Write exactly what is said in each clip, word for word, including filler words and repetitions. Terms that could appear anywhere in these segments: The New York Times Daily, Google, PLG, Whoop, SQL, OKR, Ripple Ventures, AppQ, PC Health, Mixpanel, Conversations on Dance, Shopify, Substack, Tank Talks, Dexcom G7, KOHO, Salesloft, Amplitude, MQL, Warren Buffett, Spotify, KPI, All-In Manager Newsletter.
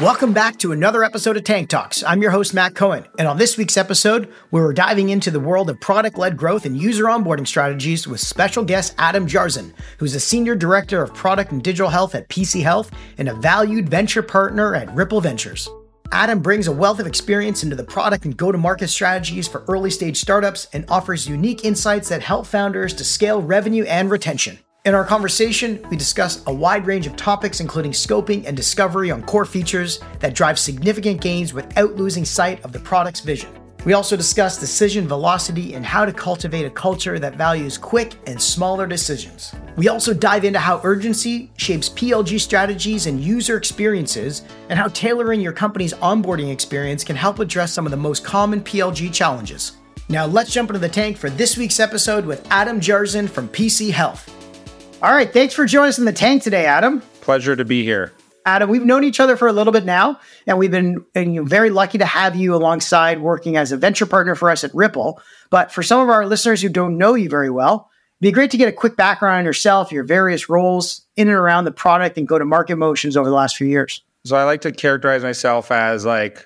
Welcome back to another episode of Tank Talks. I'm your host, Matt Cohen. And on this week's episode, we're diving into the world of product-led growth and user onboarding strategies with special guest Adam Jarczyn, who's a senior director of product and digital health at P C Health and a valued venture partner at Ripple Ventures. Adam brings a wealth of experience into the product and go-to-market strategies for early-stage startups and offers unique insights that help founders to scale revenue and retention. In our conversation, we discussed a wide range of topics, including scoping and discovery on core features that drive significant gains without losing sight of the product's vision. We also discussed decision velocity and how to cultivate a culture that values quick and smaller decisions. We also dive into how urgency shapes P L G strategies and user experiences, and how tailoring your company's onboarding experience can help address some of the most common P L G challenges. Now let's jump into the tank for this week's episode with Adam Jarczyn from P C Health. All right, thanks for joining us in the tank today, Adam. Pleasure to be here. Adam, we've known each other for a little bit now, and we've been and, you know, very lucky to have you alongside working as a venture partner for us at Ripple. But for some of our listeners who don't know you very well, it'd be great to get a quick background on yourself, your various roles in and around the product and go-to-market motions over the last few years. So I like to characterize myself as like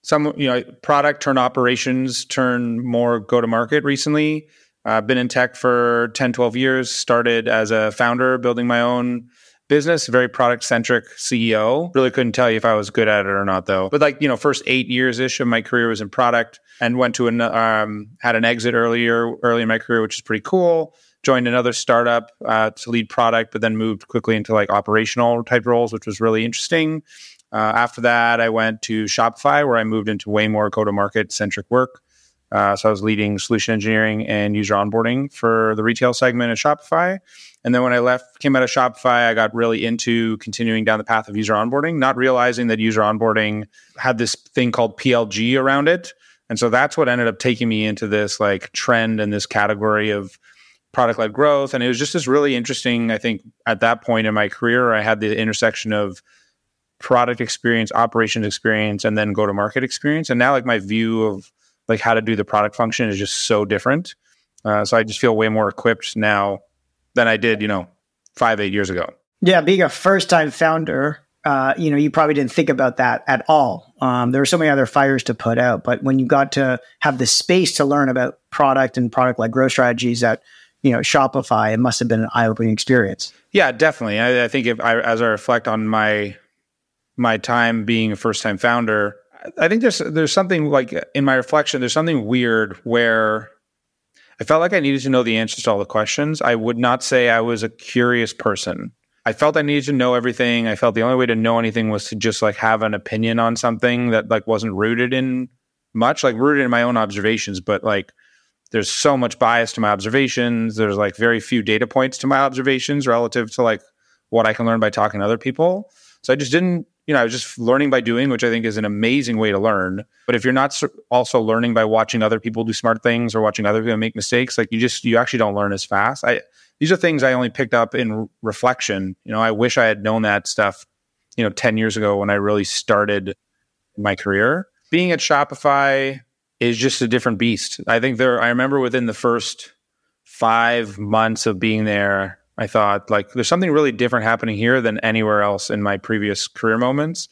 some, you know, product turn operations, turn more go-to-market recently. I've uh, been in tech for ten, twelve years, started as a founder, building my own business, very product-centric C E O. Really couldn't tell you if I was good at it or not, though. But like, you know, first eight years-ish of my career was in product and went to an, um, had an exit earlier, early in my career, which is pretty cool. Joined another startup uh, to lead product, but then moved quickly into like operational type roles, which was really interesting. Uh, after that, I went to Shopify, where I moved into way more go-to-market centric work. Uh, so I was leading solution engineering and user onboarding for the retail segment at Shopify. And then when I left, came out of Shopify, I got really into continuing down the path of user onboarding, not realizing that user onboarding had this thing called P L G around it. And so that's what ended up taking me into this like trend and this category of product-led growth. And it was just this really interesting, I think, at that point in my career, I had the intersection of product experience, operations experience, and then go-to-market experience. And now like my view of like how to do the product function is just so different. Uh, so I just feel way more equipped now than I did, you know, five, eight years ago. Yeah, being a first-time founder, uh, you know, you probably didn't think about that at all. Um, there were so many other fires to put out, but when you got to have the space to learn about product and product-led growth strategies at, you know, Shopify, it must have been an eye-opening experience. Yeah, definitely. I, I think if I, as I reflect on my my time being a first-time founder, I think there's there's something like in my reflection, there's something weird where I felt like I needed to know the answers to all the questions. I would not say I was a curious person. I felt I needed to know everything. I felt the only way to know anything was to just like have an opinion on something that like wasn't rooted in much, like rooted in my own observations. But like there's so much bias to my observations. There's like very few data points to my observations relative to like what I can learn by talking to other people. So I just didn't. You know, I was just learning by doing, which I think is an amazing way to learn. But if you're not also learning by watching other people do smart things or watching other people make mistakes, like you just, you actually don't learn as fast. I, these are things I only picked up in reflection. You know, I wish I had known that stuff, you know, ten years ago when I really started my career. Being at Shopify is just a different beast. I think there, I remember within the first five months of being there, I thought like there's something really different happening here than anywhere else in my previous career moments.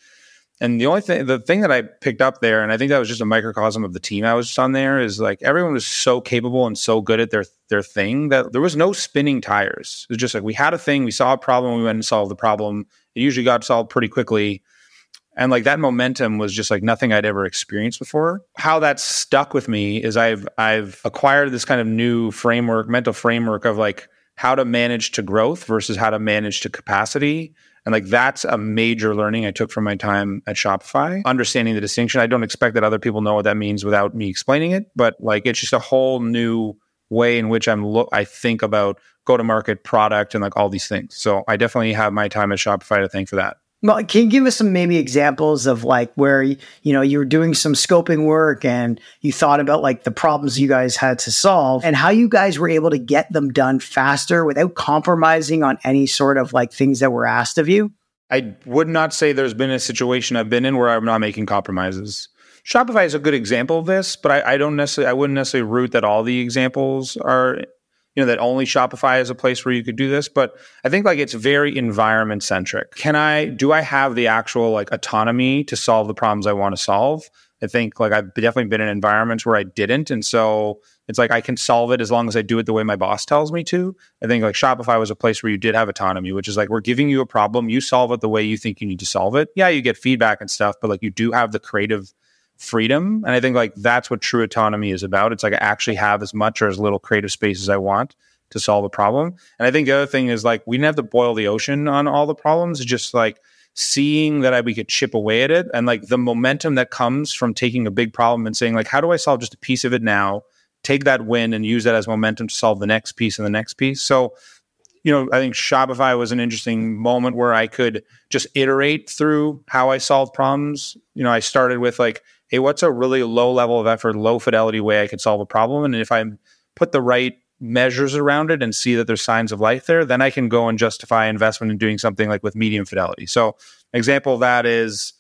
And the only thing, the thing that I picked up there, and I think that was just a microcosm of the team I was just on there, is like everyone was so capable and so good at their their thing that there was no spinning tires. It was just like we had a thing, we saw a problem, we went and solved the problem. It usually got solved pretty quickly. And like that momentum was just like nothing I'd ever experienced before. How that stuck with me is I've I've acquired this kind of new framework, mental framework of like, how to manage to growth versus how to manage to capacity. And like, that's a major learning I took from my time at Shopify, understanding the distinction. I don't expect that other people know what that means without me explaining it, but like, it's just a whole new way in which I'm lo- I think about go-to-market, product, and like all these things. So I definitely have my time at Shopify to thank for that. Well, can you give us some maybe examples of like where, you know, you were doing some scoping work and you thought about like the problems you guys had to solve and how you guys were able to get them done faster without compromising on any sort of like things that were asked of you? I would not say there's been a situation I've been in where I'm not making compromises. Shopify is a good example of this, but I, I don't necessarily, I wouldn't necessarily root that all the examples are, you you know, that only Shopify is a place where you could do this. But I think like it's very environment centric. Can I, do I have the actual like autonomy to solve the problems I want to solve? I think like I've definitely been in environments where I didn't. And so it's like I can solve it as long as I do it the way my boss tells me to. I think like Shopify was a place where you did have autonomy, which is like we're giving you a problem. You solve it the way you think you need to solve it. Yeah, you get feedback and stuff, but like you do have the creative freedom. And I think like that's what true autonomy is about. It's like I actually have as much or as little creative space as I want to solve a problem. And I think the other thing is like we didn't have to boil the ocean on all the problems. It's just like seeing that I, we could chip away at it. And like the momentum that comes from taking a big problem and saying like, how do I solve just a piece of it now? Take that win and use that as momentum to solve the next piece and the next piece. So, you know, I think Shopify was an interesting moment where I could just iterate through how I solved problems. You know, I started with like, hey, what's a really low level of effort, low fidelity way I could solve a problem? And if I put the right measures around it and see that there's signs of life there, then I can go and justify investment in doing something like with medium fidelity. So an example of that is,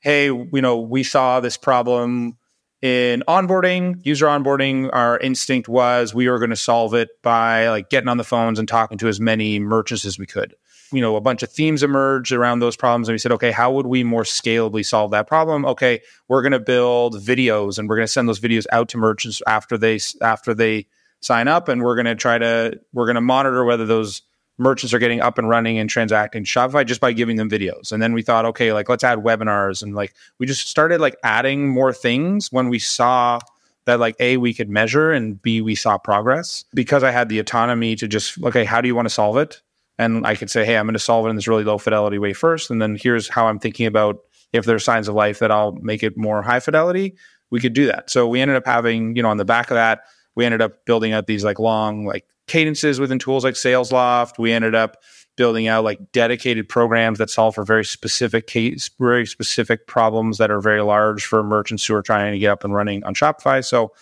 hey, you know, we saw this problem in onboarding, user onboarding. Our instinct was we were going to solve it by like getting on the phones and talking to as many merchants as we could. You know, a bunch of themes emerged around those problems. And we said, okay, how would we more scalably solve that problem? Okay, we're going to build videos and we're going to send those videos out to merchants after they, after they, sign up, and we're going to try to, we're going to monitor whether those merchants are getting up and running and transacting Shopify just by giving them videos. And then we thought, okay, like let's add webinars. And like, we just started like adding more things when we saw that like, A, we could measure, and B, we saw progress, because I had the autonomy to just, okay, how do you want to solve it? And I could say, hey, I'm going to solve it in this really low fidelity way first. And then here's how I'm thinking about if there's signs of life that I'll make it more high fidelity. We could do that. So we ended up having, you know, on the back of that, we ended up building out these like long like cadences within tools like Salesloft. We ended up building out like dedicated programs that solve for very specific case, very specific problems that are very large for merchants who are trying to get up and running on Shopify. So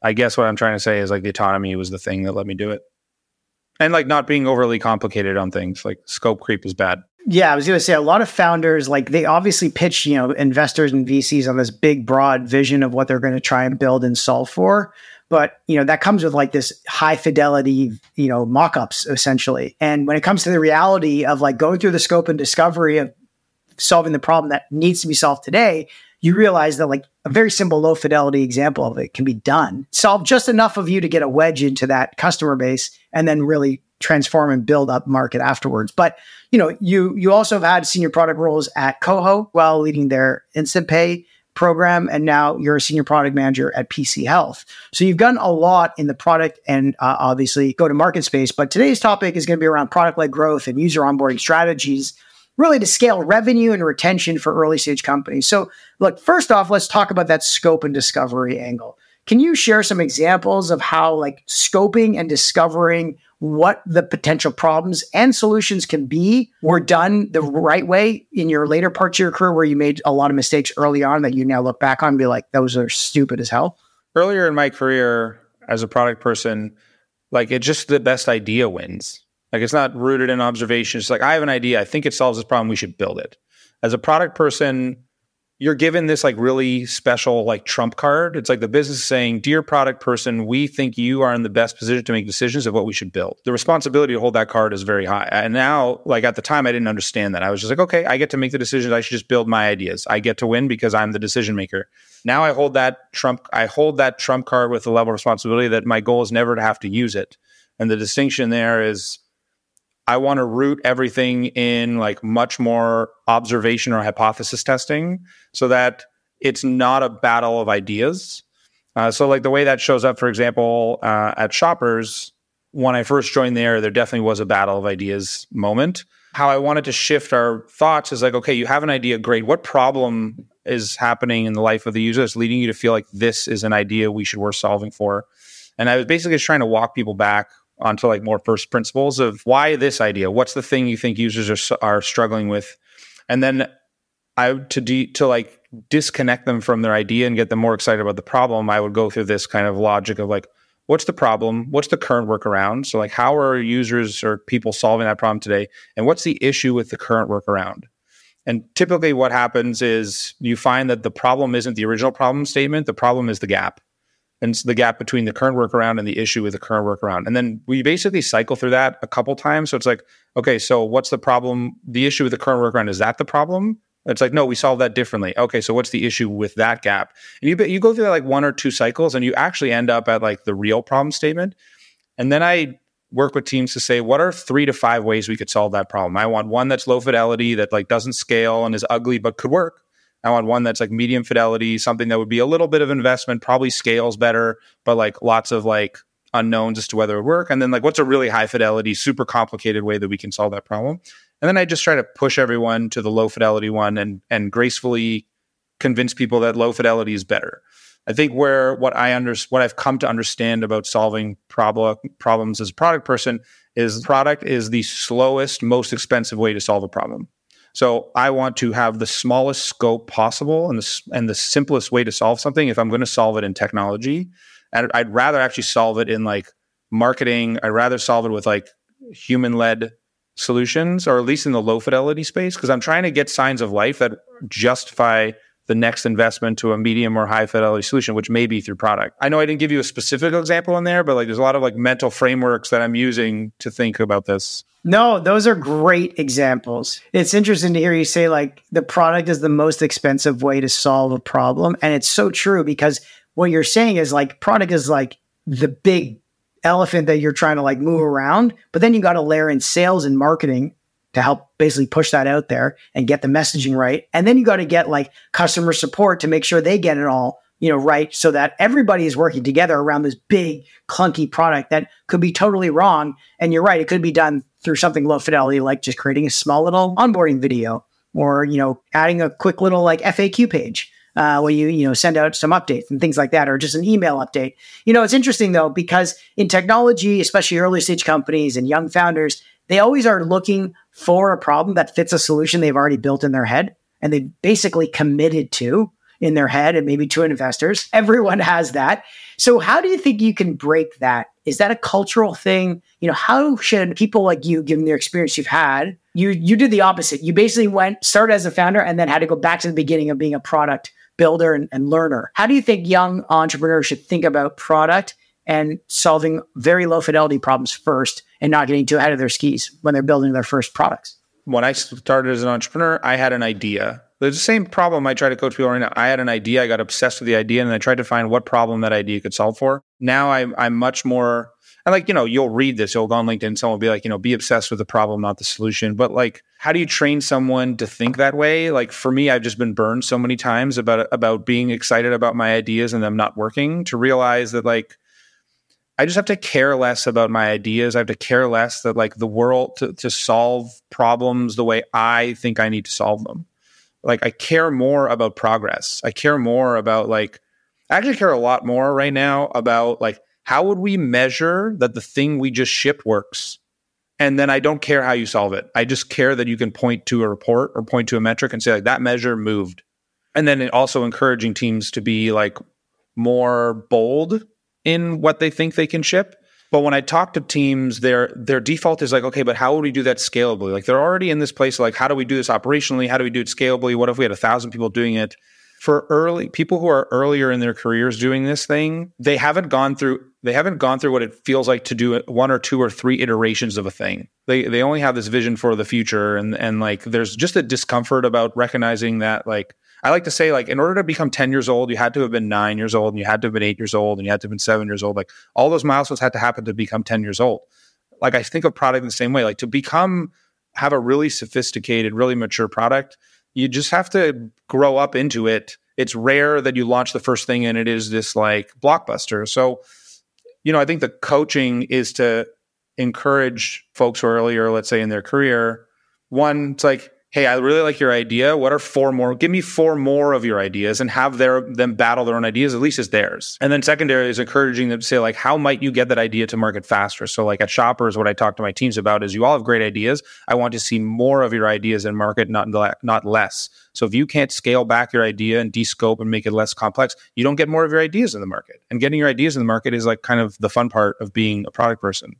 I guess what I'm trying to say is like the autonomy was the thing that let me do it. And like not being overly complicated on things, like scope creep is bad. Yeah, I was going to say a lot of founders, like they obviously pitch, you know, investors and V Cs on this big, broad vision of what they're going to try and build and solve for. But, you know, that comes with like this high fidelity, you know, mock-ups essentially. And when it comes to the reality of like going through the scope and discovery of solving the problem that needs to be solved today, you realize that like a very simple low fidelity example of it can be done. Solve just enough of you to get a wedge into that customer base and then really transform and build up market afterwards. But, you know, you you also have had senior product roles at KOHO while leading their instant pay program. And now you're a senior product manager at P C Health. So you've done a lot in the product and uh, obviously go to market space. But today's topic is going to be around product-led growth and user onboarding strategies, really to scale revenue and retention for early stage companies. So look, first off, let's talk about that scope and discovery angle. Can you share some examples of how like scoping and discovering what the potential problems and solutions can be were done the right way in your later parts of your career where you made a lot of mistakes early on that you now look back on and be like, those are stupid as hell? Earlier in my career as a product person, like it's just the best idea wins. Like it's not rooted in observation. It's like, I have an idea. I think it solves this problem. We should build it. As a product person, you're given this like really special like trump card. It's like the business is saying, dear product person, we think you are in the best position to make decisions of what we should build. The responsibility to hold that card is very high. And now, like at the time, I didn't understand that. I was just like, okay, I get to make the decisions. I should just build my ideas. I get to win because I'm the decision maker. Now I hold that trump, I hold that trump card with the level of responsibility that my goal is never to have to use it. And the distinction there is, I want to root everything in like much more observation or hypothesis testing so that it's not a battle of ideas. Uh, so like the way that shows up, for example, uh, at Shoppers, when I first joined there, there definitely was a battle of ideas moment. How I wanted to shift our thoughts is like, okay, you have an idea, great. What problem is happening in the life of the user that's leading you to feel like this is an idea we should worth solving for? And I was basically just trying to walk people back onto like more first principles of why this idea, what's the thing you think users are are struggling with? And then I to de, to like disconnect them from their idea and get them more excited about the problem. I would go through this kind of logic of like, what's the problem? What's the current workaround? So like, how are users or people solving that problem today? And what's the issue with the current workaround? And typically what happens is you find that the problem isn't the original problem statement. The problem is the gap. and the gap between the current workaround and the issue with the current workaround. And then we basically cycle through that a couple times. So it's like, okay, so what's the problem? The issue with the current workaround, is that the problem? It's like, no, we solve that differently. Okay, so what's the issue with that gap? And you you go through that like one or two cycles, and you actually end up at like the real problem statement. And then I work with teams to say, what are three to five ways we could solve that problem? I want one that's low fidelity, that like doesn't scale and is ugly but could work. I want one that's like medium fidelity, something that would be a little bit of investment, probably scales better, but like lots of like unknowns as to whether it would work. And then like, what's a really high fidelity, super complicated way that we can solve that problem? And then I just try to push everyone to the low fidelity one and and gracefully convince people that low fidelity is better. I think where what I under, what I've come to understand about solving problem, problems as a product person is product is the slowest, most expensive way to solve a problem. So I want to have the smallest scope possible and the, and the simplest way to solve something if I'm going to solve it in technology. And I'd rather actually solve it in like marketing. I'd rather solve it with like human-led solutions, or at least in the low fidelity space, because I'm trying to get signs of life that justify the next investment to a medium or high fidelity solution, which may be through product. I know I didn't give you a specific example in there, but like there's a lot of like mental frameworks that I'm using to think about this. No, those are great examples. It's interesting to hear you say like the product is the most expensive way to solve a problem. And it's so true, because what you're saying is like product is like the big elephant that you're trying to like move around, but then you got to layer in sales and marketing to help basically push that out there and get the messaging right. And then you got to get like customer support to make sure they get it all, you know, right, so that everybody is working together around this big clunky product that could be totally wrong. And you're right, it could be done through something low fidelity, like just creating a small little onboarding video, or, you know, adding a quick little like F A Q page uh, where you, you know, send out some updates and things like that, or just an email update. You know, it's interesting though, because in technology, especially early stage companies and young founders, they always are looking for a problem that fits a solution they've already built in their head and they basically committed to in their head, and maybe to investors. Everyone has that. So how do you think you can break that? Is that a cultural thing? You know, how should people like you, given the experience you've had, you you did the opposite. You basically went, started as a founder and then had to go back to the beginning of being a product builder and, and learner. How do you think young entrepreneurs should think about product and solving very low fidelity problems first, and not getting too ahead of their skis when they're building their first products? When I started as an entrepreneur, I had an idea. There's the same problem I try to coach people right now. I had an idea. I got obsessed with the idea, and I tried to find what problem that idea could solve for. Now I'm, I'm much more, and like, you know, you'll read this, you'll go on LinkedIn, someone will be like, you know, be obsessed with the problem, not the solution. But like, how do you train someone to think that way? Like for me, I've just been burned so many times about, about being excited about my ideas and them not working, to realize that like, I just have to care less about my ideas. I have to care less that like the world to, to solve problems the way I think I need to solve them. Like I care more about progress. I care more about like, I actually care a lot more right now about like, how would we measure that the thing we just shipped works? And then I don't care how you solve it. I just care that you can point to a report or point to a metric and say like that measure moved. And then also encouraging teams to be like more bold in what they think they can ship. But when I talk to teams, their their default is like, okay, but how would we do that scalably? Like they're already in this place, like how do we do this operationally? How do we do it scalably? What if we had a thousand people doing it? For early people who are earlier in their careers doing this thing, they haven't gone through they haven't gone through what it feels like to do one or two or three iterations of a thing. They they only have this vision for the future, and and like there's just a discomfort about recognizing that like, I like to say, like, in order to become ten years old, you had to have been nine years old, and you had to have been eight years old, and you had to have been seven years old. Like, all those milestones had to happen to become ten years old. Like, I think of product in the same way. Like, to become, have a really sophisticated, really mature product, you just have to grow up into it. It's rare that you launch the first thing and it is this, like, blockbuster. So, you know, I think the coaching is to encourage folks who are earlier, let's say, in their career. One, it's like, hey, I really like your idea. What are four more? Give me four more of your ideas, and have their them battle their own ideas, at least as theirs. And then secondary is encouraging them to say, like, how might you get that idea to market faster? So like at Shoppers, what I talk to my teams about is you all have great ideas. I want to see more of your ideas in market, not, not less. So if you can't scale back your idea and de-scope and make it less complex, you don't get more of your ideas in the market. And getting your ideas in the market is like kind of the fun part of being a product person.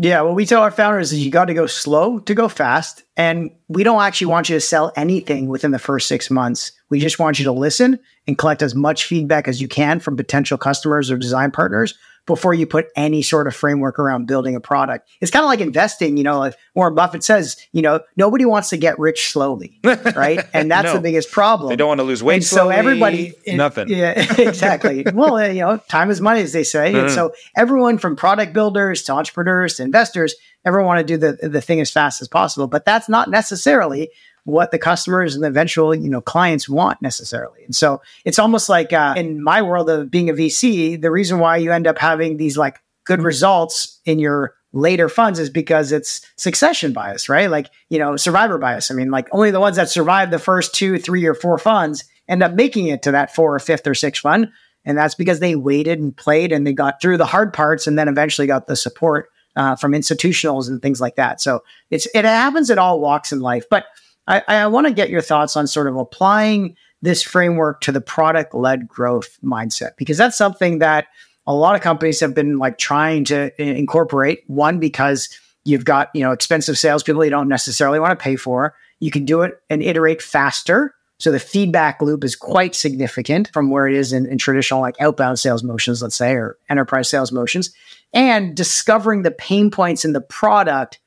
Yeah, what we tell our founders is you got to go slow to go fast. And we don't actually want you to sell anything within the first six months. We just want you to listen and collect as much feedback as you can from potential customers or design partners before you put any sort of framework around building a product. It's kind of like investing, you know, like Warren Buffett says, you know, nobody wants to get rich slowly, right? And that's no. the biggest problem. They don't want to lose weight and slowly, so everybody, nothing. It, yeah, exactly. Well, you know, time is money, as they say. Mm-hmm. And so everyone from product builders to entrepreneurs to investors, everyone want to do the, the thing as fast as possible, but that's not necessarily what the customers and the eventual, you know, clients want necessarily. And so it's almost like uh, in my world of being a V C, the reason why you end up having these like good results in your later funds is because it's succession bias, right? Like, you know, survivor bias. I mean, like only the ones that survive the first two, three or four funds end up making it to that four or fifth or sixth fund. And that's because they waited and played and they got through the hard parts and then eventually got the support Uh, from institutionals and things like that. So it's it happens in all walks in life. But I, I want to get your thoughts on sort of applying this framework to the product-led growth mindset, because that's something that a lot of companies have been like trying to incorporate. One, because you've got, you know, expensive salespeople you don't necessarily want to pay for. You can do it and iterate faster. So the feedback loop is quite significant from where it is in, in traditional like outbound sales motions, let's say, or enterprise sales motions. And discovering the pain points in the product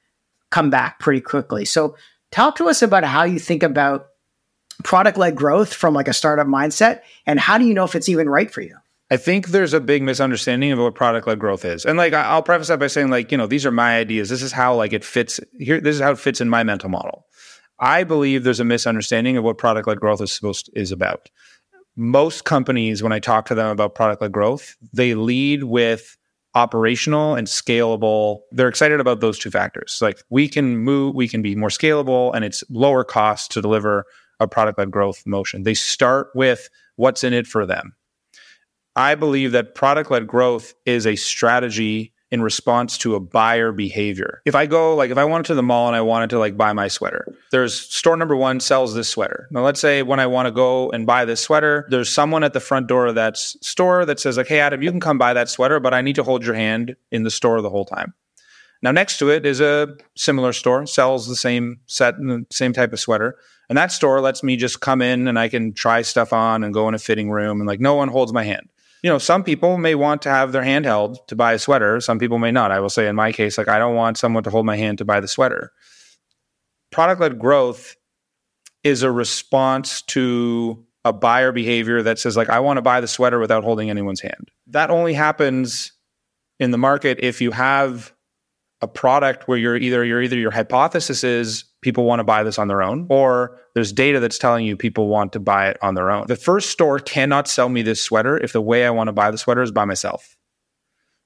come back pretty quickly. So talk to us about how you think about product-led growth from like a startup mindset, and how do you know if it's even right for you? I think there's a big misunderstanding of what product-led growth is. And like, I'll preface that by saying like, you know, these are my ideas. This is how like it fits here. This is how it fits in my mental model. I believe there's a misunderstanding of what product-led growth is supposed to, is about. Most companies, when I talk to them about product-led growth, they lead with operational and scalable. They're excited about those two factors. Like we can move, we can be more scalable, and it's lower cost to deliver a product-led growth motion. They start with what's in it for them. I believe that product-led growth is a strategy in response to a buyer behavior. If I go, like if I went to the mall and I wanted to like buy my sweater, there's store number one sells this sweater. Now let's say when I want to go and buy this sweater, there's someone at the front door of that store that says like, hey Adam, you can come buy that sweater, but I need to hold your hand in the store the whole time. Now next to it is a similar store, sells the same set and the same type of sweater. And that store lets me just come in and I can try stuff on and go in a fitting room and like no one holds my hand. You know, some people may want to have their hand held to buy a sweater. Some people may not. I will say in my case, like I don't want someone to hold my hand to buy the sweater. Product-led growth is a response to a buyer behavior that says like, I want to buy the sweater without holding anyone's hand. That only happens in the market if you have a product where you're either, you're either your hypothesis is people want to buy this on their own, or there's data that's telling you people want to buy it on their own. The first store cannot sell me this sweater if the way I want to buy the sweater is by myself.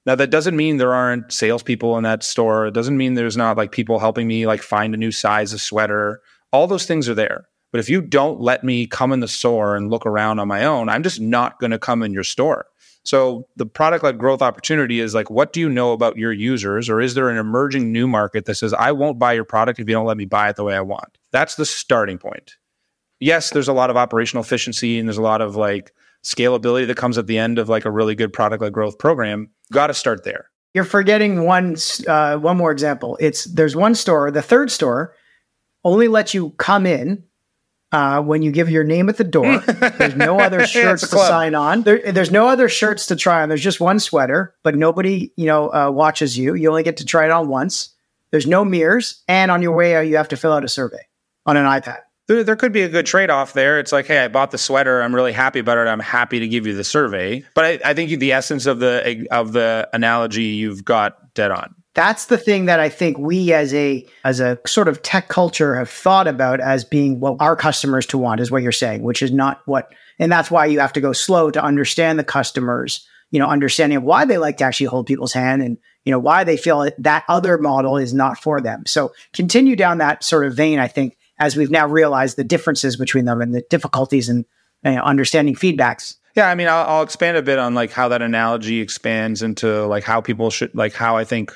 Now, that doesn't mean there aren't salespeople in that store. It doesn't mean there's not like people helping me like find a new size of sweater. All those things are there. But if you don't let me come in the store and look around on my own, I'm just not going to come in your store. So the product-led growth opportunity is like, what do you know about your users? Or is there an emerging new market that says, I won't buy your product if you don't let me buy it the way I want? That's the starting point. Yes, there's a lot of operational efficiency and there's a lot of like scalability that comes at the end of like a really good product-led growth program. Got to start there. You're forgetting one uh, one more example. It's there's one store, the third store, only lets you come in Uh, when you give your name at the door. There's no other shirts to sign on. There, there's no other shirts to try on. There's just one sweater, but nobody, you know, uh, watches you. You only get to try it on once. There's no mirrors. And on your way out, you have to fill out a survey on an iPad. There, there could be a good trade-off there. It's like, hey, I bought the sweater. I'm really happy about it. I'm happy to give you the survey. But I, I think the essence of the of the analogy you've got dead on. That's the thing that I think we as a as a sort of tech culture have thought about as being what our customers to want is what you're saying, which is not what, and that's why you have to go slow to understand the customers, you know, understanding why they like to actually hold people's hand and, you know, why they feel that, that other model is not for them. So continue down that sort of vein, I think, as we've now realized the differences between them and the difficulties in, you know, understanding feedbacks. Yeah, I mean, I'll, I'll expand a bit on like how that analogy expands into like how people should, like how I think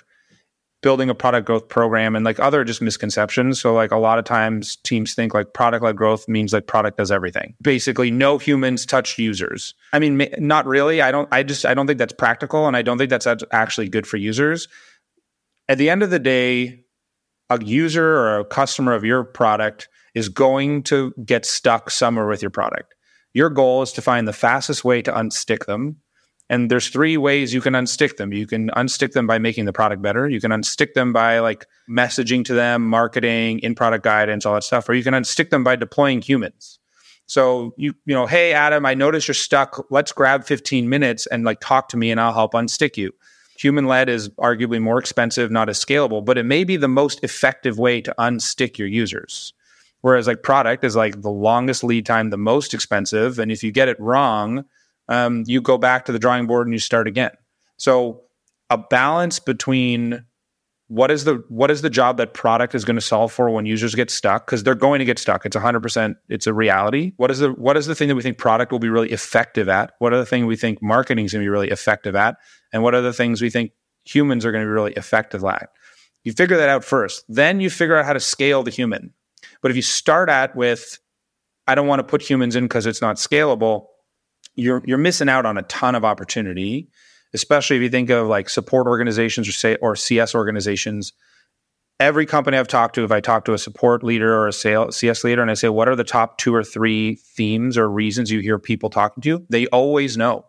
building a product growth program and like other just misconceptions. So like a lot of times teams think like product-led growth means like product does everything. Basically no humans touch users. I mean, ma- not really. I don't, I just, I don't think that's practical. And I don't think that's ad- actually good for users. at the end of the day, a user or a customer of your product is going to get stuck somewhere with your product. Your goal is to find the fastest way to unstick them. And there's three ways you can unstick them. You can unstick them by making the product better. You can unstick them by like messaging to them, marketing, in-product guidance, all that stuff. Or you can unstick them by deploying humans. So, you you know, hey, Adam, I notice you're stuck. Let's grab fifteen minutes and like talk to me and I'll help unstick you. Human-led is arguably more expensive, not as scalable, but it may be the most effective way to unstick your users. Whereas like product is like the longest lead time, the most expensive. And if you get it wrong, um, you go back to the drawing board and you start again. So a balance between what is the what is the job that product is going to solve for when users get stuck? Because they're going to get stuck. It's one hundred percent. It's a reality. What is the what is the thing that we think product will be really effective at? What are the things we think marketing is going to be really effective at? And what are the things we think humans are going to be really effective at? You figure that out first. Then you figure out how to scale the human. But if you start at with, I don't want to put humans in because it's not scalable, you're you're missing out on a ton of opportunity. Especially if you think of like support organizations or say or C S organizations. Every company I've talked to, if I talk to a support leader or a sales C S leader and I say, what are the top two or three themes or reasons you hear people talking to you? They always know.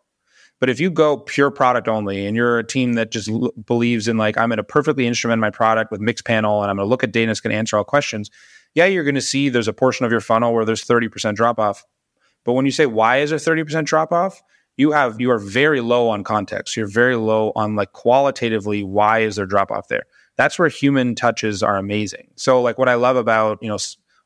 But if you go pure product only and you're a team that just l- believes in like, I'm going to perfectly instrument my product with Mixpanel and I'm going to look at data and it's going to answer all questions. Yeah, you're going to see there's a portion of your funnel where there's thirty percent drop off. But when you say, why is there thirty percent drop off? You have you are very low on context. You're very low on like qualitatively, why is there drop off there? That's where human touches are amazing. So like what I love about, you know,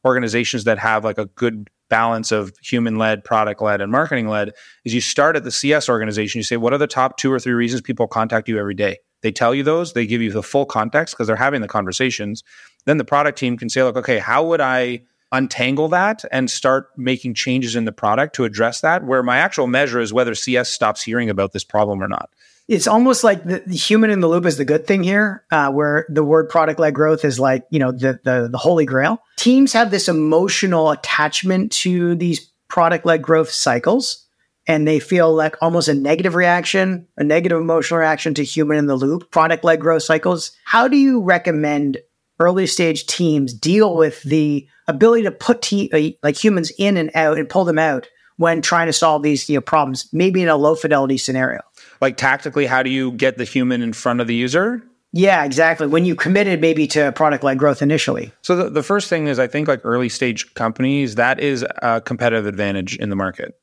organizations that have like a good balance of human led, product led, and marketing led is you start at the C S organization. You say, what are the top two or three reasons people contact you every day? They tell you those. They give you the full context because they're having the conversations. Then the product team can say, look, okay, how would I untangle that and start making changes in the product to address that, where my actual measure is whether C S stops hearing about this problem or not. It's almost like the, the human in the loop is the good thing here, uh, where the word product-led growth is like, you know, the, the the holy grail. Teams have this emotional attachment to these product-led growth cycles, and they feel like almost a negative reaction, a negative emotional reaction to human in the loop, product-led growth cycles. How do you recommend early stage teams deal with the ability to put te- like humans in and out and pull them out when trying to solve these, you know, problems, maybe in a low fidelity scenario? Like tactically, how do you get the human in front of the user? Yeah, exactly. When you committed maybe to product-led growth initially. So the, the first thing is I think like early stage companies, that is a competitive advantage in the market,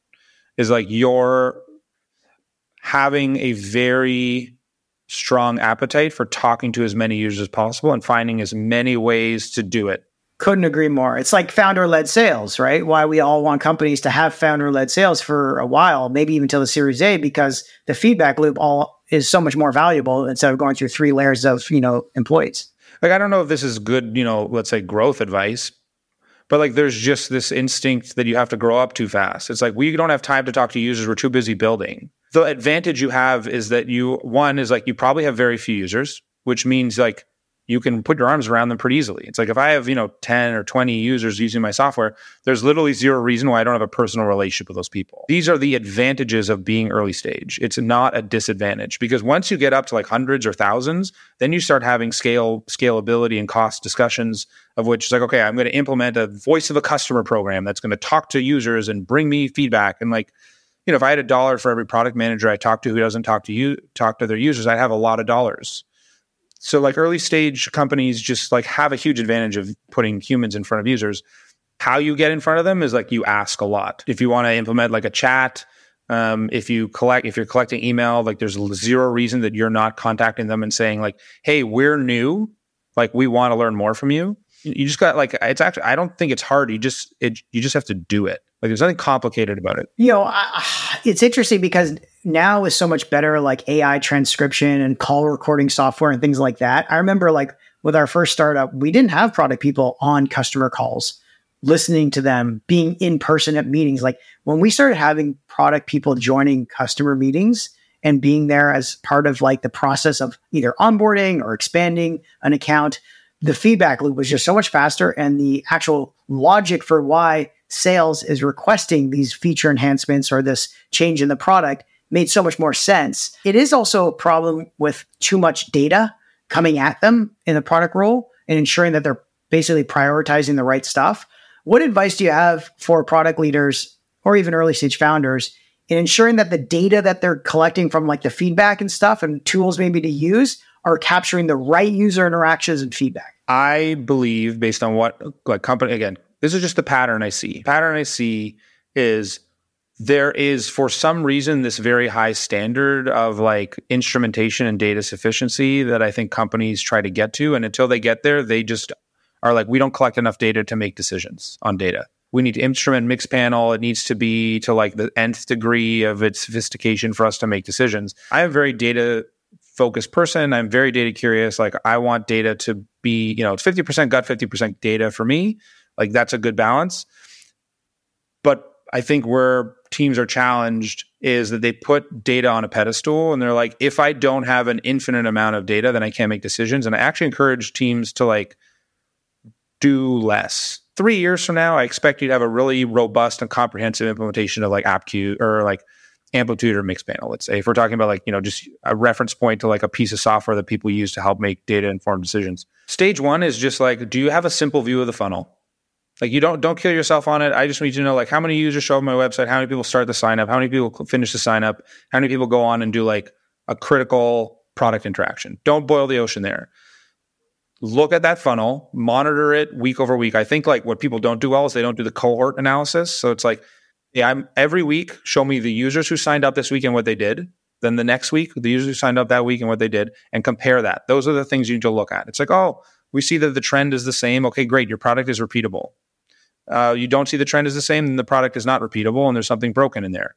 is like you're having a very strong appetite for talking to as many users as possible and finding as many ways to do it. Couldn't agree more. It's like founder-led sales, right? Why we all want companies to have founder-led sales for a while, maybe even till the Series A, because the feedback loop all is so much more valuable instead of going through three layers of, you know, employees. Like, I don't know if this is good, you know, let's say growth advice, but like there's just this instinct that you have to grow up too fast. It's like, we don't have time to talk to users. We're too busy building. The advantage you have is that you, one is like you probably have very few users, which means like you can put your arms around them pretty easily. It's like if I have, you know, ten or twenty users using my software, there's literally zero reason why I don't have a personal relationship with those people. These are the advantages of being early stage. It's not a disadvantage, because once you get up to like hundreds or thousands, then you start having scale, scalability and cost discussions, of which it's like, okay, I'm going to implement a voice of a customer program that's going to talk to users and bring me feedback. And like, you know, if I had a dollar for every product manager I talk to who doesn't talk to you, talk to their users, I'd have a lot of dollars. So like early stage companies just like have a huge advantage of putting humans in front of users. How you get in front of them is like you ask a lot. If you want to implement like a chat, um, if you collect, if you're collecting email, like there's zero reason that you're not contacting them and saying like, hey, we're new. Like we want to learn more from you. You just got like, it's actually, I don't think it's hard. You just, it, you just have to do it. Like there's nothing complicated about it. You know, I, it's interesting because now is so much better, like A I transcription and call recording software and things like that. I remember like with our first startup, we didn't have product people on customer calls, listening to them, being in person at meetings. Like when we started having product people joining customer meetings and being there as part of like the process of either onboarding or expanding an account, the feedback loop was just so much faster, and the actual logic for why sales is requesting these feature enhancements or this change in the product made so much more sense. It is also a problem with too much data. coming at them in the product role and ensuring that they're basically prioritizing the right stuff. What advice do you have for product leaders or even early stage founders in ensuring that the data that they're collecting from like the feedback and stuff and tools maybe to use are capturing the right user interactions and feedback? I believe, based on what like company, again, this is just the pattern I see. Pattern I see is there is, for some reason, this very high standard of like instrumentation and data sufficiency that I think companies try to get to. And until they get there, they just are like, we don't collect enough data to make decisions on data. We need to instrument Mixpanel. It needs to be to like the nth degree of its sophistication for us to make decisions. I'm a very data-focused person. I'm very data curious. Like I want data to be, you know, it's fifty percent gut, fifty percent data for me. Like that's a good balance. But I think where teams are challenged is that they put data on a pedestal and they're like, if I don't have an infinite amount of data, then I can't make decisions. And I actually encourage teams to like do less. Three years from now, I expect you to have a really robust and comprehensive implementation of like AppQ or like Amplitude or Mixpanel, let's say. If we're talking about like, you know, just a reference point to like a piece of software that people use to help make data-informed decisions. Stage one is just like, do you have a simple view of the funnel? Like you don't don't kill yourself on it. I just need you to know like how many users show up on my website, how many people start the sign up, how many people finish the sign up, how many people go on and do like a critical product interaction. Don't boil the ocean there. Look at that funnel, monitor it week over week. I think like what people don't do well is they don't do the cohort analysis. So it's like, yeah, I'm every week, show me the users who signed up this week and what they did. Then the next week, the users who signed up that week and what they did, and compare that. Those are the things you need to look at. It's like, oh, we see that the trend is the same. Okay, great. Your product is repeatable. Uh, you don't see the trend is the same, then the product is not repeatable and there's something broken in there.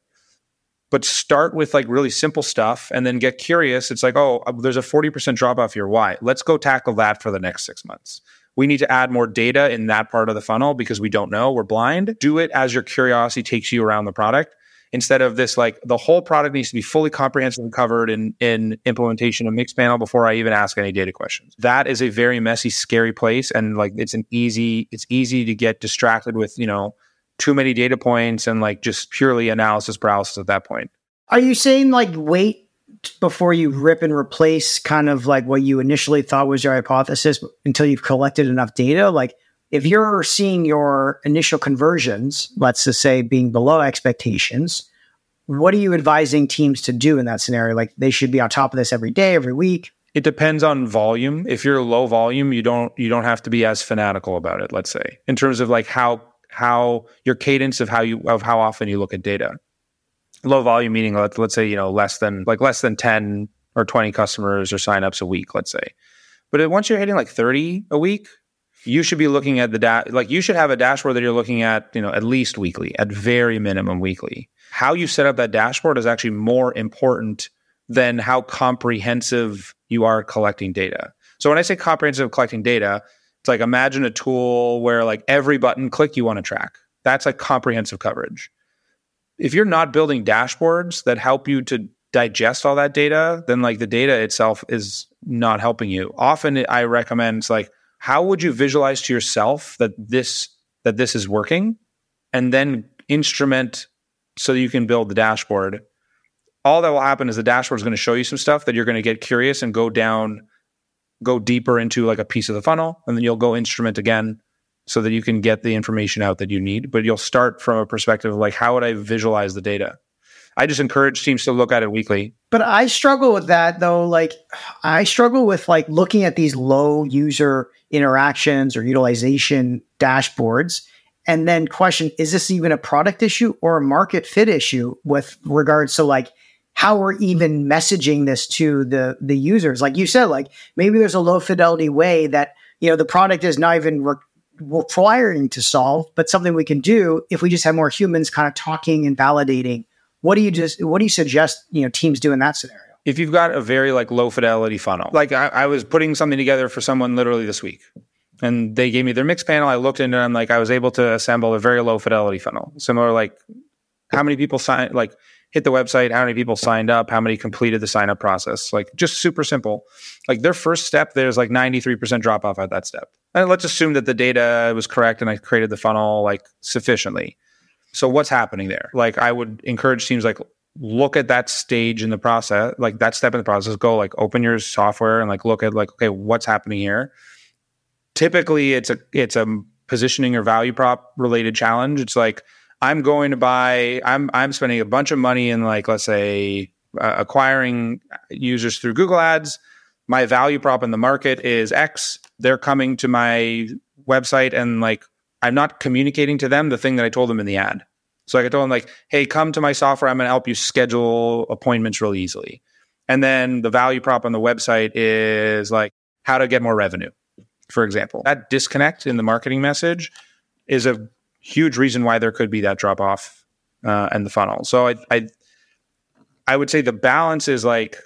But start with like really simple stuff and then get curious. It's like, oh, there's a forty percent dropoff here. Why? Let's go tackle that for the next six months. We need to add more data in that part of the funnel because we don't know. We're blind. Do it as your curiosity takes you around the product instead of this, like the whole product needs to be fully comprehensively covered in, in implementation of Mixpanel before I even ask any data questions. That is a very messy, scary place. And like, it's an easy, it's easy to get distracted with, you know, too many data points and like just purely analysis paralysis at that point. Are you saying like wait before you rip and replace kind of like what you initially thought was your hypothesis until you've collected enough data? Like if you're seeing your initial conversions, let's just say being below expectations, what are you advising teams to do in that scenario? Like they should be on top of this every day, every week? It depends on volume. If you're low volume, you don't you don't have to be as fanatical about it, let's say, in terms of like how how your cadence of how you, of how often you look at data. Low volume meaning let's, let's say, you know, less than like less than ten or twenty customers or signups a week, let's say. But once you're hitting like thirty a week, you should be looking at the data. Like you should have a dashboard that you're looking at, you know, at least weekly, at very minimum weekly. How you set up that dashboard is actually more important than how comprehensive you are collecting data. So when I say comprehensive collecting data, it's like imagine a tool where like every button click you want to track. That's like comprehensive coverage. If you're not building dashboards that help you to digest all that data, then like the data itself is not helping you. Often I recommend it's like, how would you visualize to yourself that this that this is working, and then instrument so that you can build the dashboard. All that will happen is the dashboard is going to show you some stuff that you're going to get curious and go down. Go deeper into like a piece of the funnel, and then you'll go instrument again so that you can get the information out that you need. But you'll start from a perspective of like, how would I visualize the data? I just encourage teams to look at it weekly. But I struggle with that though. Like I struggle with like looking at these low user interactions or utilization dashboards and then question, is this even a product issue or a market fit issue with regards to like how we're even messaging this to the the users. Like you said, like maybe there's a low fidelity way that, you know, the product is not even re- requiring to solve, but something we can do if we just have more humans kind of talking and validating. What do you just, what do you suggest, you know, teams do in that scenario? If you've got a very like low fidelity funnel, like I, I was putting something together for someone literally this week and they gave me their Mixpanel. I looked into it and I'm like, I was able to assemble a very low fidelity funnel. Similar, like how many people sign, like, hit the website, how many people signed up, how many completed the sign up process. Like just super simple. Like their first step, there's like ninety-three percent drop off at that step. And let's assume that the data was correct and I created the funnel like sufficiently. So what's happening there? Like I would encourage teams like look at that stage in the process, like that step in the process, go like open your software and like look at like, okay, what's happening here? Typically it's a, it's a positioning or value prop related challenge. It's like, I'm going to buy, I'm, I'm spending a bunch of money in like, let's say uh, acquiring users through Google Ads. My value prop in the market is X. They're coming to my website and like, I'm not communicating to them the thing that I told them in the ad. So I told them like, hey, come to my software. I'm going to help you schedule appointments really easily. And then the value prop on the website is like how to get more revenue, for example. That disconnect in the marketing message is a huge reason why there could be that drop off uh, in the funnel. So I, I, I would say the balance is like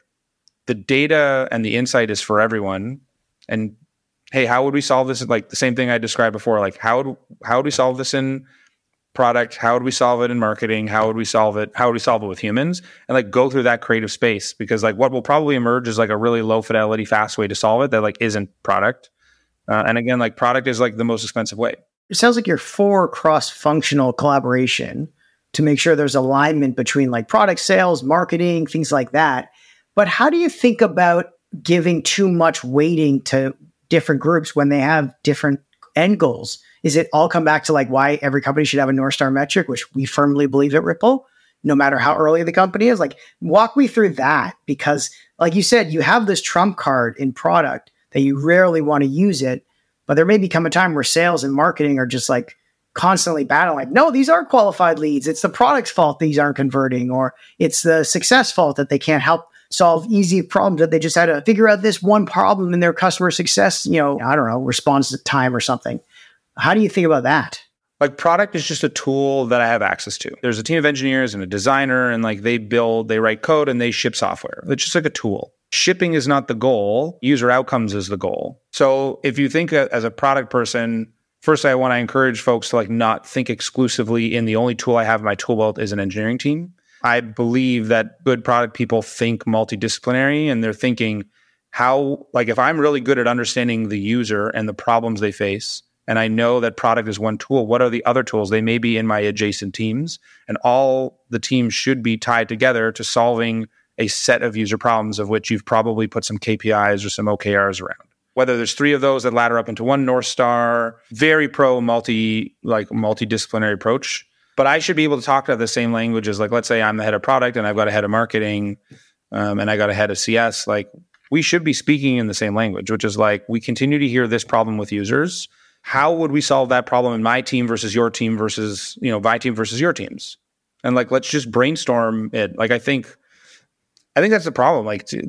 the data and the insight is for everyone. And hey, how would we solve this? Like the same thing I described before, like how would, how would we solve this in product? How would we solve it in marketing? How would we solve it? How would we solve it with humans? And like go through that creative space, because like what will probably emerge is like a really low fidelity, fast way to solve it that like isn't product. Uh, and again, like product is like the most expensive way. It sounds like you're for cross-functional collaboration to make sure there's alignment between like product sales, marketing, things like that. But how do you think about giving too much weighting to different groups when they have different end goals? Is it all come back to like why every company should have a North Star metric, which we firmly believe at Ripple, no matter how early the company is? Like walk me through that, because like you said, you have this trump card in product that you rarely want to use it, but there may become a time where sales and marketing are just like constantly battling. Like, no, these aren't qualified leads. It's the product's fault these aren't converting, or it's the success fault that they can't help solve easy problems, that they just had to figure out this one problem in their customer success, you know, I don't know, response time or something. How do you think about that? Like product is just a tool that I have access to. There's a team of engineers and a designer, and like they build, they write code and they ship software. It's just like a tool. Shipping is not the goal. User outcomes is the goal. So if you think as a product person, first, I want to encourage folks to like not think exclusively in the only tool I have in my tool belt is an engineering team. I believe that good product people think multidisciplinary, and they're thinking how, like if I'm really good at understanding the user and the problems they face, and I know that product is one tool, what are the other tools? They may be in my adjacent teams, and all the teams should be tied together to solving a set of user problems of which you've probably put some K P Is or some O K Rs around. Whether there's three of those that ladder up into one North Star, very pro multi, like multidisciplinary approach. But I should be able to talk to the same language as, like, let's say I'm the head of product and I've got a head of marketing um, and I got a head of C S. Like, we should be speaking in the same language, which is like, we continue to hear this problem with users. How would we solve that problem in my team versus your team versus, you know, my team versus your teams? And like, let's just brainstorm it. Like, I think, I think that's the problem. Like, to,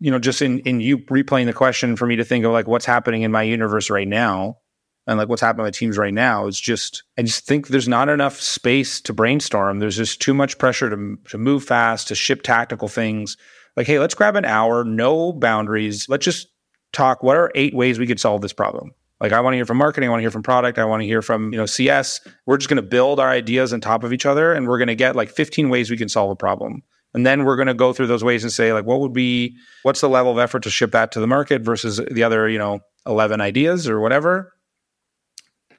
you know, just in, in you replaying the question for me to think of like, what's happening in my universe right now? And like what's happening with teams right now is just, I just think there's not enough space to brainstorm. There's just too much pressure to to move fast, to ship tactical things. Like, hey, let's grab an hour, no boundaries. Let's just talk. What are eight ways we could solve this problem? Like, I want to hear from marketing. I want to hear from product. I want to hear from, you know, C S. We're just going to build our ideas on top of each other. And we're going to get like fifteen ways we can solve a problem. And then we're going to go through those ways and say, like, what would be, what's the level of effort to ship that to the market versus the other, you know, eleven ideas or whatever.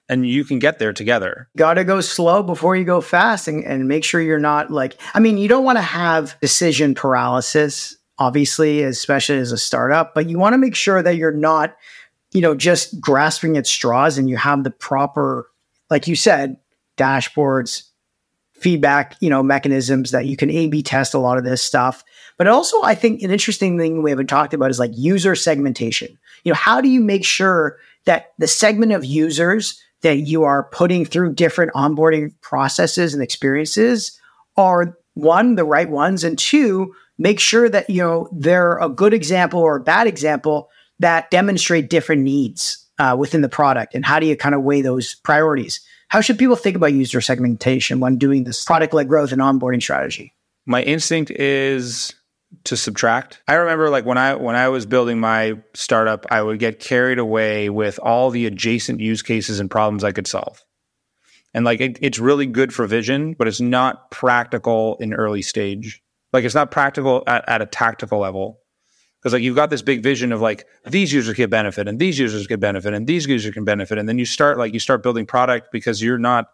And you can get there together. Got to go slow before you go fast, and, and make sure you're not like, I mean, you don't want to have decision paralysis, obviously, especially as a startup, but you want to make sure that you're not, you know, just grasping at straws, and you have the proper, like you said, dashboards, feedback, you know, mechanisms that you can A B test a lot of this stuff. But also, I think an interesting thing we haven't talked about is like user segmentation. You know, how do you make sure that the segment of users that you are putting through different onboarding processes and experiences are, one, the right ones, and two, make sure that, you know, they're a good example or a bad example that demonstrate different needs uh, within the product? And how do you kind of weigh those priorities? How should people think about user segmentation when doing this product-led growth and onboarding strategy? My instinct is to subtract. I remember like when I when I was building my startup, I would get carried away with all the adjacent use cases and problems I could solve. And like it, it's really good for vision, but it's not practical in early stage. Like it's not practical at, at a tactical level. Because like you've got this big vision of like these users get benefit and these users get benefit and these users can benefit. And then you start like you start building product because you're not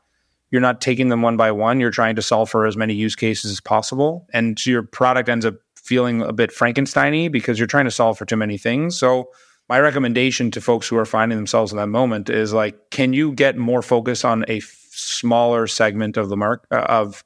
You're not taking them one by one. You're trying to solve for as many use cases as possible. And so your product ends up feeling a bit Frankenstein-y because you're trying to solve for too many things. So my recommendation to folks who are finding themselves in that moment is like, can you get more focus on a f- smaller segment of the mark uh, of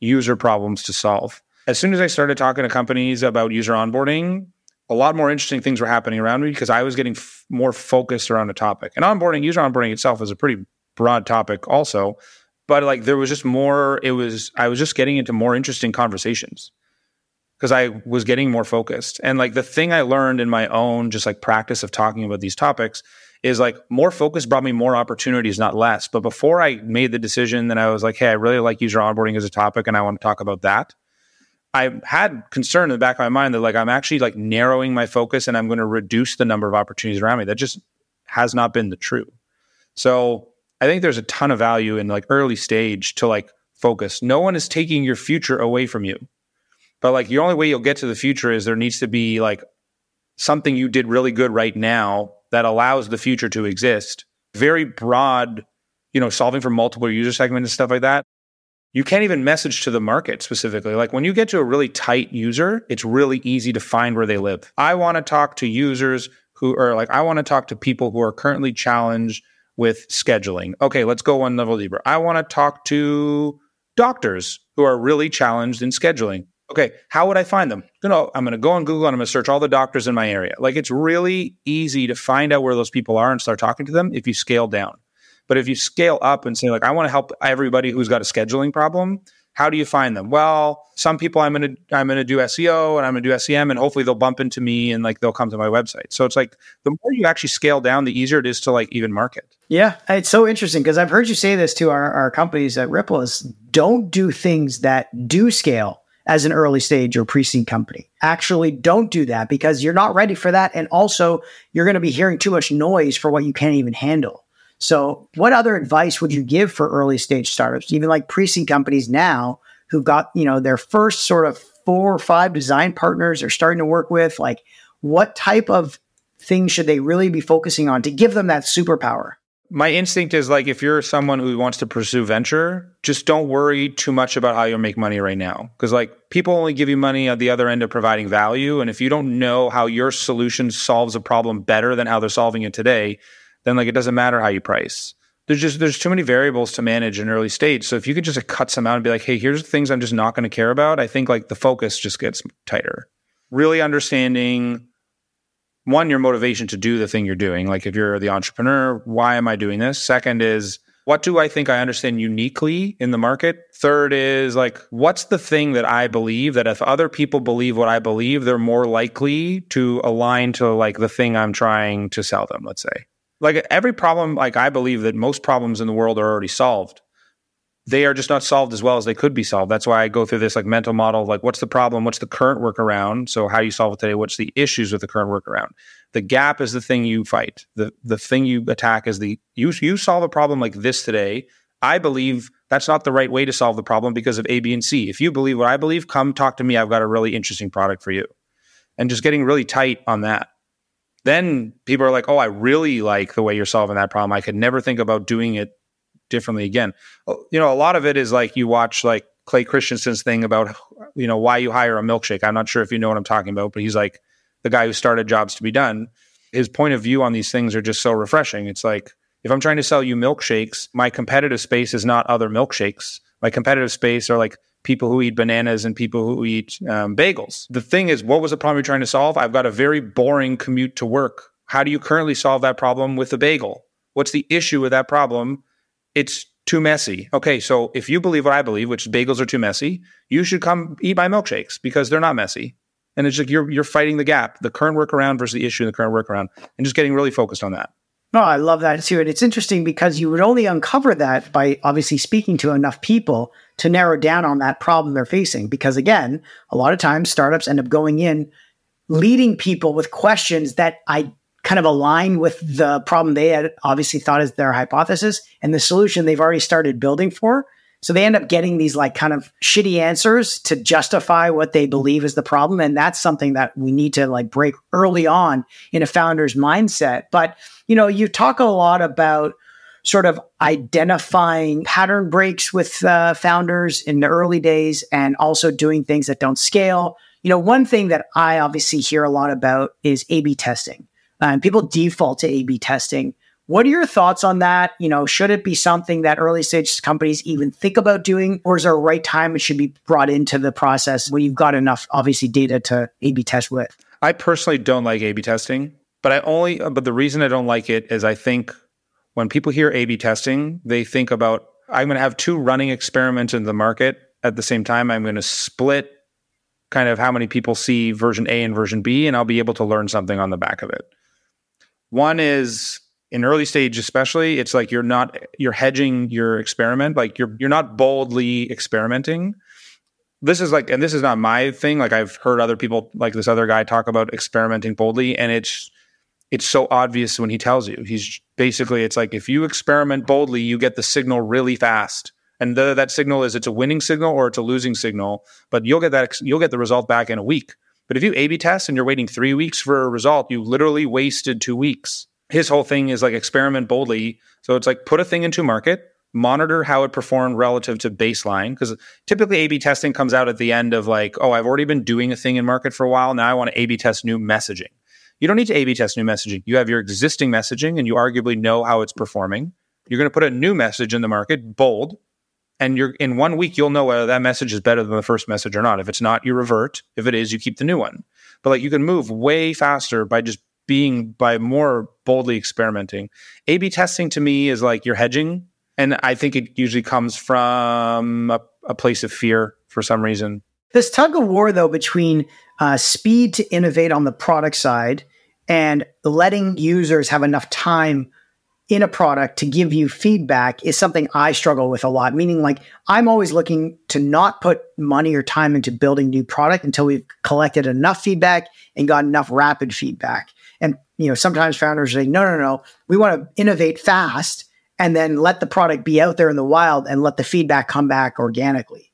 user problems to solve? As soon as I started talking to companies about user onboarding, a lot more interesting things were happening around me because I was getting f- more focused around a topic. And onboarding, user onboarding itself is a pretty broad topic also. But like there was just more, it was, I was just getting into more interesting conversations because I was getting more focused. And like the thing I learned in my own just like practice of talking about these topics is like more focus brought me more opportunities, not less. But before I made the decision that I was like, hey, I really like user onboarding as a topic and I want to talk about that, I had concern in the back of my mind that like I'm actually like narrowing my focus and I'm going to reduce the number of opportunities around me. That just has not been the true. So I think there's a ton of value in like early stage to like focus. No one is taking your future away from you. But like the only way you'll get to the future is there needs to be like something you did really good right now that allows the future to exist. Very broad, you know, solving for multiple user segments and stuff like that. You can't even message to the market specifically. Like when you get to a really tight user, it's really easy to find where they live. I want to talk to users who are like, I want to talk to people who are currently challenged with scheduling. Okay, let's go one level deeper. I want to talk to doctors who are really challenged in scheduling. Okay, how would I find them? You know, I'm going to go on Google and I'm going to search all the doctors in my area. Like it's really easy to find out where those people are and start talking to them if you scale down. But if you scale up and say like, I want to help everybody who's got a scheduling problem, how do you find them? Well, some people I'm going to I'm going to do S E O and I'm going to do S E M and hopefully they'll bump into me and like they'll come to my website. So it's like the more you actually scale down, the easier it is to like even market. Yeah, it's so interesting because I've heard you say this to our, our companies at Ripple is don't do things that do scale as an early stage or pre-seed company. Actually, don't do that because you're not ready for that. And also, you're going to be hearing too much noise for what you can't even handle. So what other advice would you give for early stage startups, even like pre-seed companies now who've got, you know, their first sort of four or five design partners they're starting to work with? Like what type of things should they really be focusing on to give them that superpower? My instinct is like, if you're someone who wants to pursue venture, just don't worry too much about how you'll make money right now. Because like people only give you money at the other end of providing value. And if you don't know how your solution solves a problem better than how they're solving it today, then like it doesn't matter how you price. There's just, there's too many variables to manage in early stage. So if you could just like cut some out and be like, hey, here's the things I'm just not going to care about. I think like the focus just gets tighter. Really understanding one, your motivation to do the thing you're doing. Like if you're the entrepreneur, why am I doing this? Second is, what do I think I understand uniquely in the market? Third is like, what's the thing that I believe that if other people believe what I believe, they're more likely to align to like the thing I'm trying to sell them, let's say. Like every problem, like I believe that most problems in the world are already solved. They are just not solved as well as they could be solved. That's why I go through this like mental model of like, what's the problem? What's the current workaround? So how you solve it today? What's the issues with the current workaround? The gap is the thing you fight. The the thing you attack is the, you, you solve a problem like this today. I believe that's not the right way to solve the problem because of A, B, and C. If you believe what I believe, come talk to me. I've got a really interesting product for you. And just getting really tight on that. Then people are like, oh, I really like the way you're solving that problem. I could never think about doing it differently again. You know, a lot of it is like you watch like Clay Christensen's thing about, you know, why you hire a milkshake. I'm not sure if you know what I'm talking about, but he's like the guy who started Jobs to Be Done. His point of view on these things are just so refreshing. It's like, if I'm trying to sell you milkshakes, my competitive space is not other milkshakes. My competitive space are like people who eat bananas and people who eat um, bagels. The thing is, what was the problem you're trying to solve? I've got a very boring commute to work. How do you currently solve that problem with a bagel? What's the issue with that problem? It's too messy. Okay, so if you believe what I believe, which bagels are too messy, you should come eat my milkshakes because they're not messy. And it's like you're you're fighting the gap, the current workaround versus the issue and the current workaround, and just getting really focused on that. No, oh, I love that too. And it's interesting because you would only uncover that by obviously speaking to enough people to narrow down on that problem they're facing. Because again, a lot of times startups end up going in, leading people with questions that I kind of align with the problem they had obviously thought is their hypothesis and the solution they've already started building for. So they end up getting these like kind of shitty answers to justify what they believe is the problem. And that's something that we need to like break early on in a founder's mindset. But, you know, you talk a lot about sort of identifying pattern breaks with uh, founders in the early days and also doing things that don't scale. You know, one thing that I obviously hear a lot about is A B testing. Uh, and people default to A B testing. What are your thoughts on that? You know, should it be something that early stage companies even think about doing, or is there a right time it should be brought into the process when you've got enough, obviously, data to A B test with? I personally don't like A B testing, but I only, but the reason I don't like it is I think when people hear A B testing, they think about, I'm going to have two running experiments in the market at the same time. I'm going to split kind of how many people see version A and version B, and I'll be able to learn something on the back of it. One is, in early stage especially, it's like you're not, you're hedging your experiment. Like you're you're not boldly experimenting. This is like, and this is not my thing. Like I've heard other people, like this other guy, talk about experimenting boldly, and it's it's so obvious when he tells you. He's basically, it's like if you experiment boldly, you get the signal really fast. And the, that signal is, it's a winning signal or it's a losing signal, but you'll get that, you'll get the result back in a week. But if you A B test and you're waiting three weeks for a result, you literally wasted two weeks. His whole thing is like experiment boldly. So it's like put a thing into market, monitor how it performed relative to baseline. Because typically A B testing comes out at the end of like, oh, I've already been doing a thing in market for a while. Now I want to A B test new messaging. You don't need to A B test new messaging. You have your existing messaging and you arguably know how it's performing. You're going to put a new message in the market, bold. And you're in one week, you'll know whether that message is better than the first message or not. If it's not, you revert. If it is, you keep the new one. But like you can move way faster by just being by more boldly experimenting. A B testing to me is like you're hedging. And I think it usually comes from a, a place of fear for some reason. This tug of war, though, between uh, speed to innovate on the product side and letting users have enough time in a product to give you feedback is something I struggle with a lot. Meaning like I'm always looking to not put money or time into building new product until we've collected enough feedback and got enough rapid feedback. And, you know, sometimes founders say, no, no, no, we want to innovate fast and then let the product be out there in the wild and let the feedback come back organically.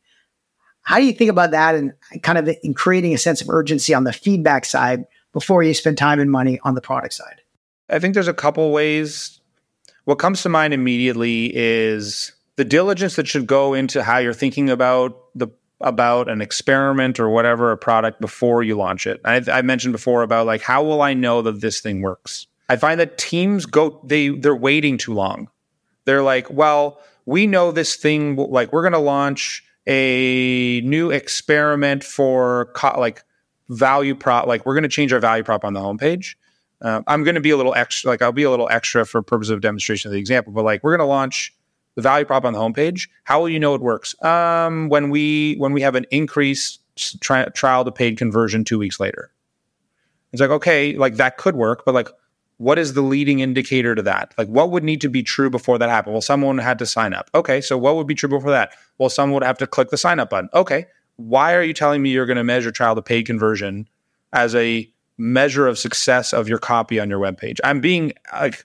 How do you think about that and kind of in creating a sense of urgency on the feedback side before you spend time and money on the product side? I think there's a couple ways. What comes to mind immediately is the diligence that should go into how you're thinking about the about an experiment or whatever, a product before you launch it. I've, I mentioned before about like, how will I know that this thing works? I find that teams go, they, they're waiting too long. They're like, well, we know this thing, like we're going to launch a new experiment for co- like value prop, like we're going to change our value prop on the homepage. Uh, I'm going to be a little extra, like I'll be a little extra for purpose of demonstration of the example, but like we're going to launch the value prop on the homepage. How will you know it works? Um, when we when we have an increased tri- trial to paid conversion two weeks later. It's like, okay, like that could work, but like what is the leading indicator to that? Like what would need to be true before that happened? Well, someone had to sign up. Okay, so what would be true before that? Well, someone would have to click the sign up button. Okay, why are you telling me you're going to measure trial to paid conversion as a measure of success of your copy on your webpage? I'm being like...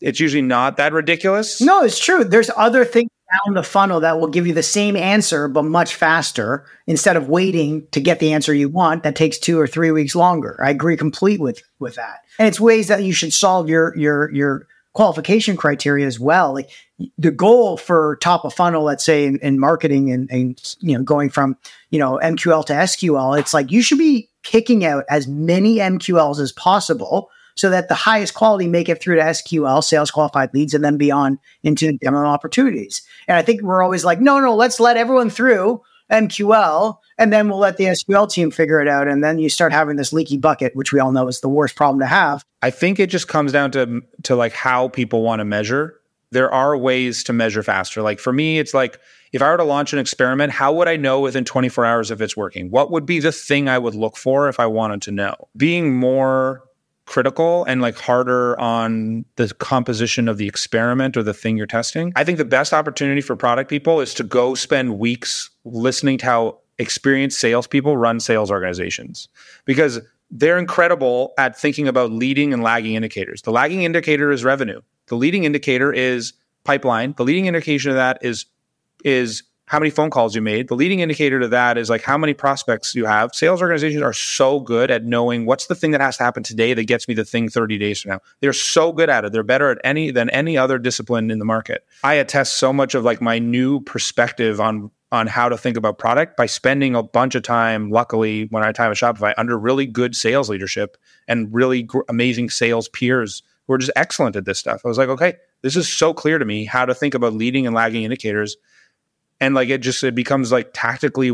It's usually not that ridiculous. No, it's true. There's other things down the funnel that will give you the same answer, but much faster, instead of waiting to get the answer you want. That takes two or three weeks longer. I agree completely with, with that. And it's ways that you should solve your, your, your qualification criteria as well. Like the goal for top of funnel, let's say in, in marketing and, and, you know, going from, you know, M Q L to S Q L, it's like you should be kicking out as many M Q Ls as possible, so that the highest quality make it through to S Q L, sales qualified leads, and then beyond into demo opportunities. And I think we're always like, no, no, let's let everyone through M Q L, and then we'll let the S Q L team figure it out. And then you start having this leaky bucket, which we all know is the worst problem to have. I think it just comes down to, to like how people want to measure. There are ways to measure faster. Like for me, it's like, if I were to launch an experiment, how would I know within twenty-four hours if it's working? What would be the thing I would look for if I wanted to know? Being more critical and like harder on the composition of the experiment or the thing you're testing. I think the best opportunity for product people is to go spend weeks listening to how experienced salespeople run sales organizations, because they're incredible at thinking about leading and lagging indicators. The lagging indicator is revenue. The leading indicator is pipeline. The leading indication of that is, is how many phone calls you made. The leading indicator to that is like how many prospects you have. Sales organizations are so good at knowing what's the thing that has to happen today that gets me the thing thirty days from now. They're so good at it. They're better at any than any other discipline in the market. I attest so much of like my new perspective on on how to think about product by spending a bunch of time, luckily, when I time at Shopify, under really good sales leadership and really gr- amazing sales peers who are just excellent at this stuff. I was like, okay, this is so clear to me how to think about leading and lagging indicators. And like, it just, it becomes like tactically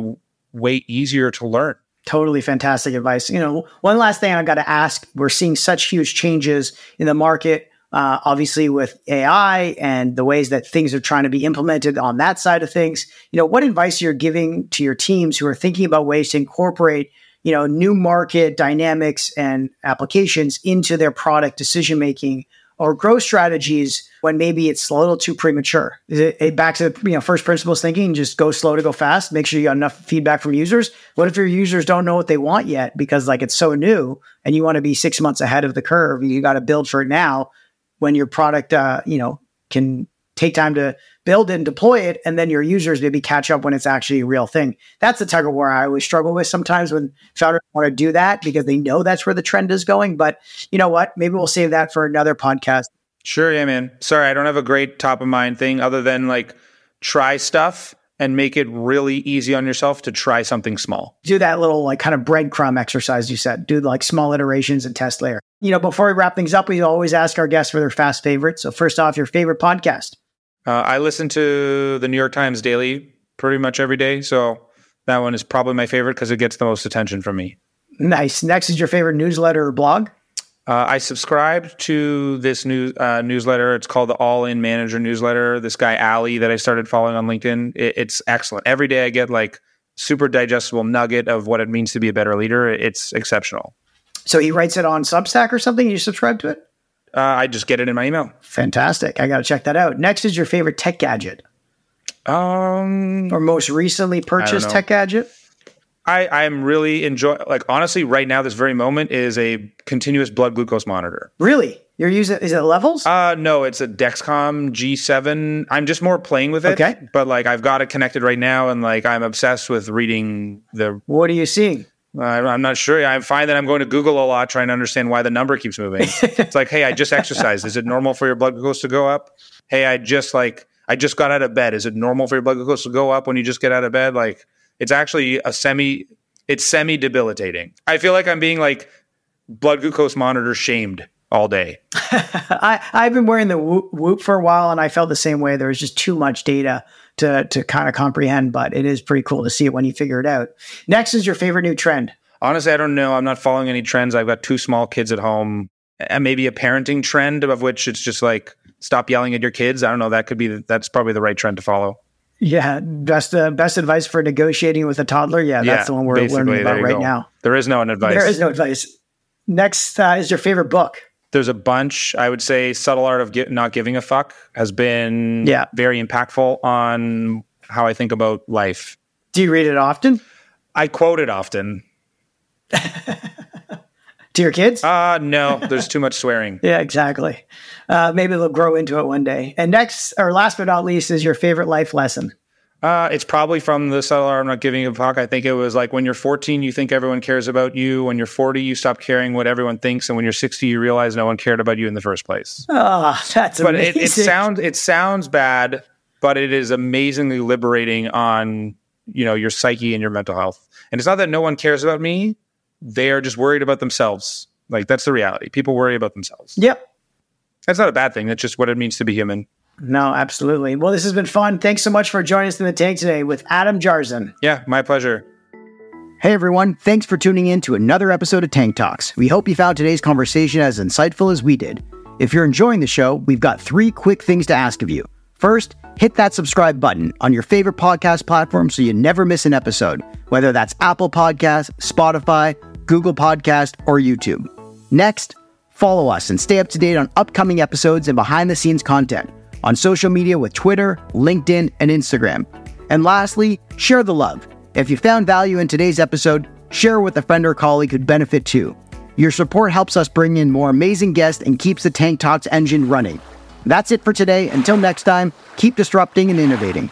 way easier to learn. Totally fantastic advice. You know, one last thing I've got to ask, we're seeing such huge changes in the market. Uh, obviously with A I and the ways that things are trying to be implemented on that side of things, you know, what advice you're giving to your teams who are thinking about ways to incorporate, you know, new market dynamics and applications into their product decision-making or growth strategies when maybe it's a little too premature? Is it, it back to, you know, first principles thinking, just go slow to go fast, make sure you got enough feedback from users. What if your users don't know what they want yet because like it's so new and you want to be six months ahead of the curve? You got to build for it now. When your product, uh, you know, can take time to build and deploy it, and then your users maybe catch up when it's actually a real thing. That's the tug of war I always struggle with sometimes when founders want to do that because they know that's where the trend is going. But you know what? Maybe we'll save that for another podcast. Sure, yeah, man. Sorry, I don't have a great top of mind thing other than like try stuff and make it really easy on yourself to try something small. Do that little like kind of breadcrumb exercise you said. Do like small iterations and test layer. You know, before we wrap things up, we always ask our guests for their fast favorite. So first off, your favorite podcast. Uh, I listen to The New York Times Daily pretty much every day. So that one is probably my favorite because it gets the most attention from me. Nice. Next is your favorite newsletter or blog? Uh, I subscribed to this new uh, newsletter. It's called the All-In Manager Newsletter. This guy, Ali, that I started following on LinkedIn, it, it's excellent. Every day I get like super digestible nugget of what it means to be a better leader. It's exceptional. So he writes it on Substack or something? You subscribe to it? Uh, I just get it in my email. Fantastic. I got to check that out. Next is your favorite tech gadget. Um, or most recently purchased tech gadget? I, I'm really enjoying, like, honestly, right now, this very moment is a continuous blood glucose monitor. Really? You're using, is it Levels? Uh, no, it's a Dexcom G seven. I'm just more playing with it. Okay. But, like, I've got it connected right now, and, like, I'm obsessed with reading the... What are you seeing? Uh, I'm not sure. I find that I'm going to Google a lot trying to understand why the number keeps moving. It's like, hey, I just exercised. Is it normal for your blood glucose to go up? Hey, I just, like, I just got out of bed. Is it normal for your blood glucose to go up when you just get out of bed? Like... It's actually a semi, it's semi-debilitating. I feel like I'm being like blood glucose monitor shamed all day. I, I've been wearing the Whoop, Whoop for a while and I felt the same way. There was just too much data to, to kind of comprehend, but it is pretty cool to see it when you figure it out. Next is your favorite new trend. Honestly, I don't know. I'm not following any trends. I've got two small kids at home and maybe a parenting trend of which it's just like, stop yelling at your kids. I don't know. That could be, that's probably the right trend to follow. Yeah, best uh, best advice for negotiating with a toddler. Yeah, yeah, that's the one we're learning about right go. now. There is no advice. There is no advice. Next uh, is your favorite book. There's a bunch. I would say Subtle Art of Gi- Not Giving a Fuck has been yeah. very impactful on how I think about life. Do you read it often? I quote it often. To your kids? Uh, no, there's too much swearing. Yeah, exactly. Uh, maybe they'll grow into it one day. And next, or last but not least, is your favorite life lesson. Uh, it's probably from the Subtle Art of Not Giving a Fuck. I think it was like when you're fourteen, you think everyone cares about you. When you're forty, you stop caring what everyone thinks. And when you're sixty, you realize no one cared about you in the first place. Oh, that's but amazing. But it, it, sound, it sounds bad, but it is amazingly liberating on, you know, your psyche and your mental health. And it's not that no one cares about me. They are just worried about themselves. Like, that's the reality. People worry about themselves. Yep. That's not a bad thing. That's just what it means to be human. No, absolutely. Well, this has been fun. Thanks so much for joining us in the Tank today with Adam Jarczyn. Yeah, my pleasure. Hey, everyone. Thanks for tuning in to another episode of Tank Talks. We hope you found today's conversation as insightful as we did. If you're enjoying the show, we've got three quick things to ask of you. First, hit that subscribe button on your favorite podcast platform so you never miss an episode, whether that's Apple Podcasts, Spotify, Google Podcast, or YouTube. Next, follow us and stay up to date on upcoming episodes and behind-the-scenes content on social media with Twitter, LinkedIn, and Instagram. And lastly, share the love. If you found value in today's episode, share with a friend or colleague who'd benefit too. Your support helps us bring in more amazing guests and keeps the Tank Talks engine running. That's it for today. Until next time, keep disrupting and innovating.